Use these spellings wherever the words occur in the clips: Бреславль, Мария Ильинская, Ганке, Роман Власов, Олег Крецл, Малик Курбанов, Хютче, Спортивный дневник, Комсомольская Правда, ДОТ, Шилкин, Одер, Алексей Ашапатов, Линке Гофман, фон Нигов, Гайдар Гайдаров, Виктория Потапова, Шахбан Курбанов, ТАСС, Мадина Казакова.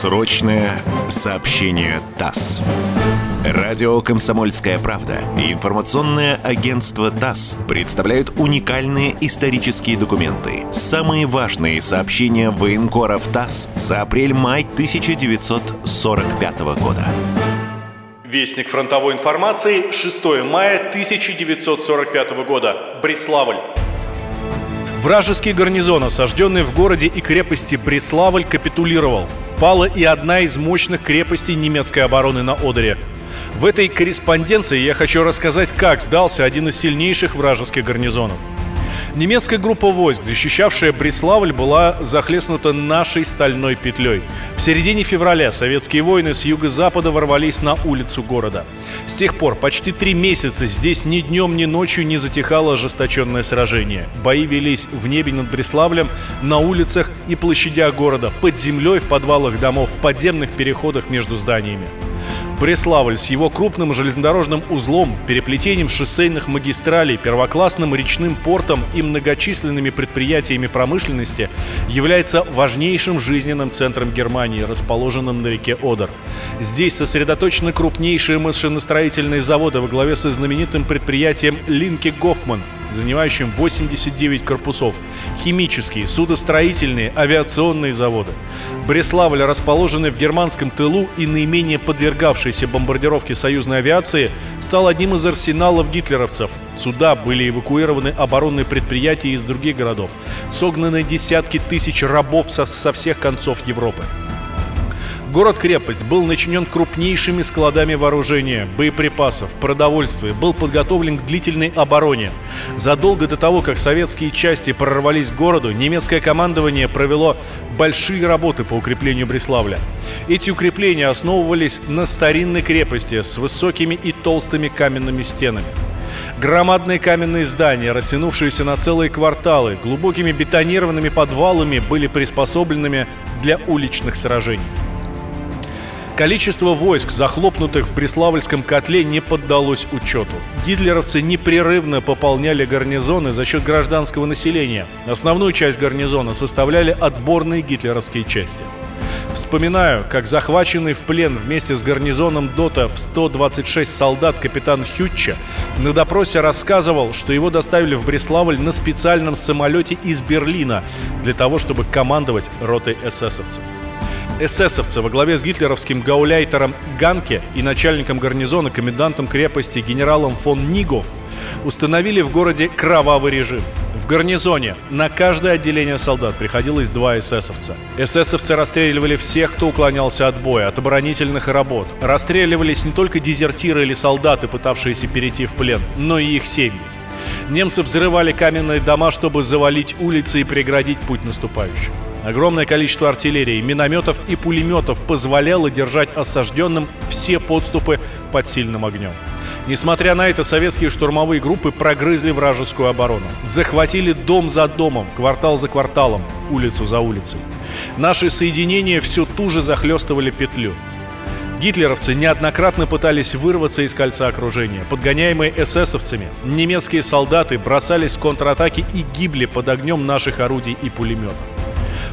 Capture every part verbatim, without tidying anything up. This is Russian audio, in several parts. Срочное сообщение ТАСС. Радио «Комсомольская правда» и информационное агентство ТАСС представляют уникальные исторические документы. Самые важные сообщения военкоров ТАСС за апрель-май тысяча девятьсот сорок пятого года. Вестник фронтовой информации, шестого мая тысяча девятьсот сорок пятого года. Бреславль. Вражеский гарнизон, осажденный в городе и крепости Бреславль, капитулировал. Пала и одна из мощных крепостей немецкой обороны на Одере. В этой корреспонденции я хочу рассказать, как сдался один из сильнейших вражеских гарнизонов. Немецкая группа войск, защищавшая Бреславль, была захлестнута нашей стальной петлей. В середине февраля советские воины с юго-запада ворвались на улицу города. С тех пор почти три месяца здесь ни днем, ни ночью не затихало ожесточенное сражение. Бои велись в небе над Бреславлем, на улицах и площадях города, под землей, в подвалах домов, в подземных переходах между зданиями. Бреславль с его крупным железнодорожным узлом, переплетением шоссейных магистралей, первоклассным речным портом и многочисленными предприятиями промышленности является важнейшим жизненным центром Германии, расположенным на реке Одер. Здесь сосредоточены крупнейшие машиностроительные заводы во главе со знаменитым предприятием «Линке Гофман», занимающим восемьдесят девять корпусов, химические, судостроительные, авиационные заводы. Бреславль, расположенный в германском тылу и наименее подвергавшийся бомбардировке союзной авиации, стал одним из арсеналов гитлеровцев. Сюда были эвакуированы оборонные предприятия из других городов, согнаны десятки тысяч рабов со, со всех концов Европы. Город-крепость был начинен крупнейшими складами вооружения, боеприпасов, продовольствия, был подготовлен к длительной обороне. Задолго до того, как советские части прорвались к городу, немецкое командование провело большие работы по укреплению Бреславля. Эти укрепления основывались на старинной крепости с высокими и толстыми каменными стенами. Громадные каменные здания, растянувшиеся на целые кварталы, глубокими бетонированными подвалами были приспособленными для уличных сражений. Количество войск, захлопнутых в Бреславльском котле, не поддалось учету. Гитлеровцы непрерывно пополняли гарнизоны за счет гражданского населения. Основную часть гарнизона составляли отборные гитлеровские части. Вспоминаю, как захваченный в плен вместе с гарнизоном ДОТа в сто двадцать шесть солдат капитан Хютче на допросе рассказывал, что его доставили в Бреславль на специальном самолете из Берлина для того, чтобы командовать ротой эсэсовцев. Эсэсовцы во главе с гитлеровским гауляйтером Ганке и начальником гарнизона, комендантом крепости генералом фон Нигов установили в городе кровавый режим. В гарнизоне на каждое отделение солдат приходилось два эсэсовца. Эсэсовцы расстреливали всех, кто уклонялся от боя, от оборонительных работ. Расстреливались не только дезертиры или солдаты, пытавшиеся перейти в плен, но и их семьи. Немцы взрывали каменные дома, чтобы завалить улицы и преградить путь наступающим. Огромное количество артиллерии, минометов и пулеметов позволяло держать осажденным все подступы под сильным огнем. Несмотря на это, советские штурмовые группы прогрызли вражескую оборону. Захватили дом за домом, квартал за кварталом, улицу за улицей. Наши соединения все туже захлестывали петлю. Гитлеровцы неоднократно пытались вырваться из кольца окружения. Подгоняемые эсэсовцами, немецкие солдаты бросались в контратаки и гибли под огнем наших орудий и пулеметов.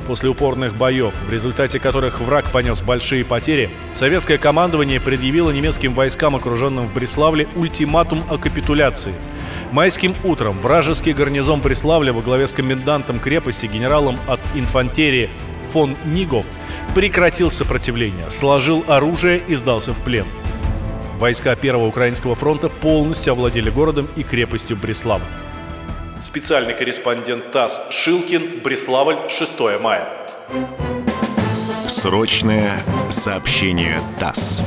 После упорных боев, в результате которых враг понес большие потери, советское командование предъявило немецким войскам, окруженным в Бреславле, ультиматум о капитуляции. Майским утром вражеский гарнизон Бреславля во главе с комендантом крепости генералом от инфантерии фон Нигов прекратил сопротивление, сложил оружие и сдался в плен. Войска Первого Украинского фронта полностью овладели городом и крепостью Бреславль. Специальный корреспондент ТАСС Шилкин, Бреславль, шестого мая. Срочное сообщение ТАСС.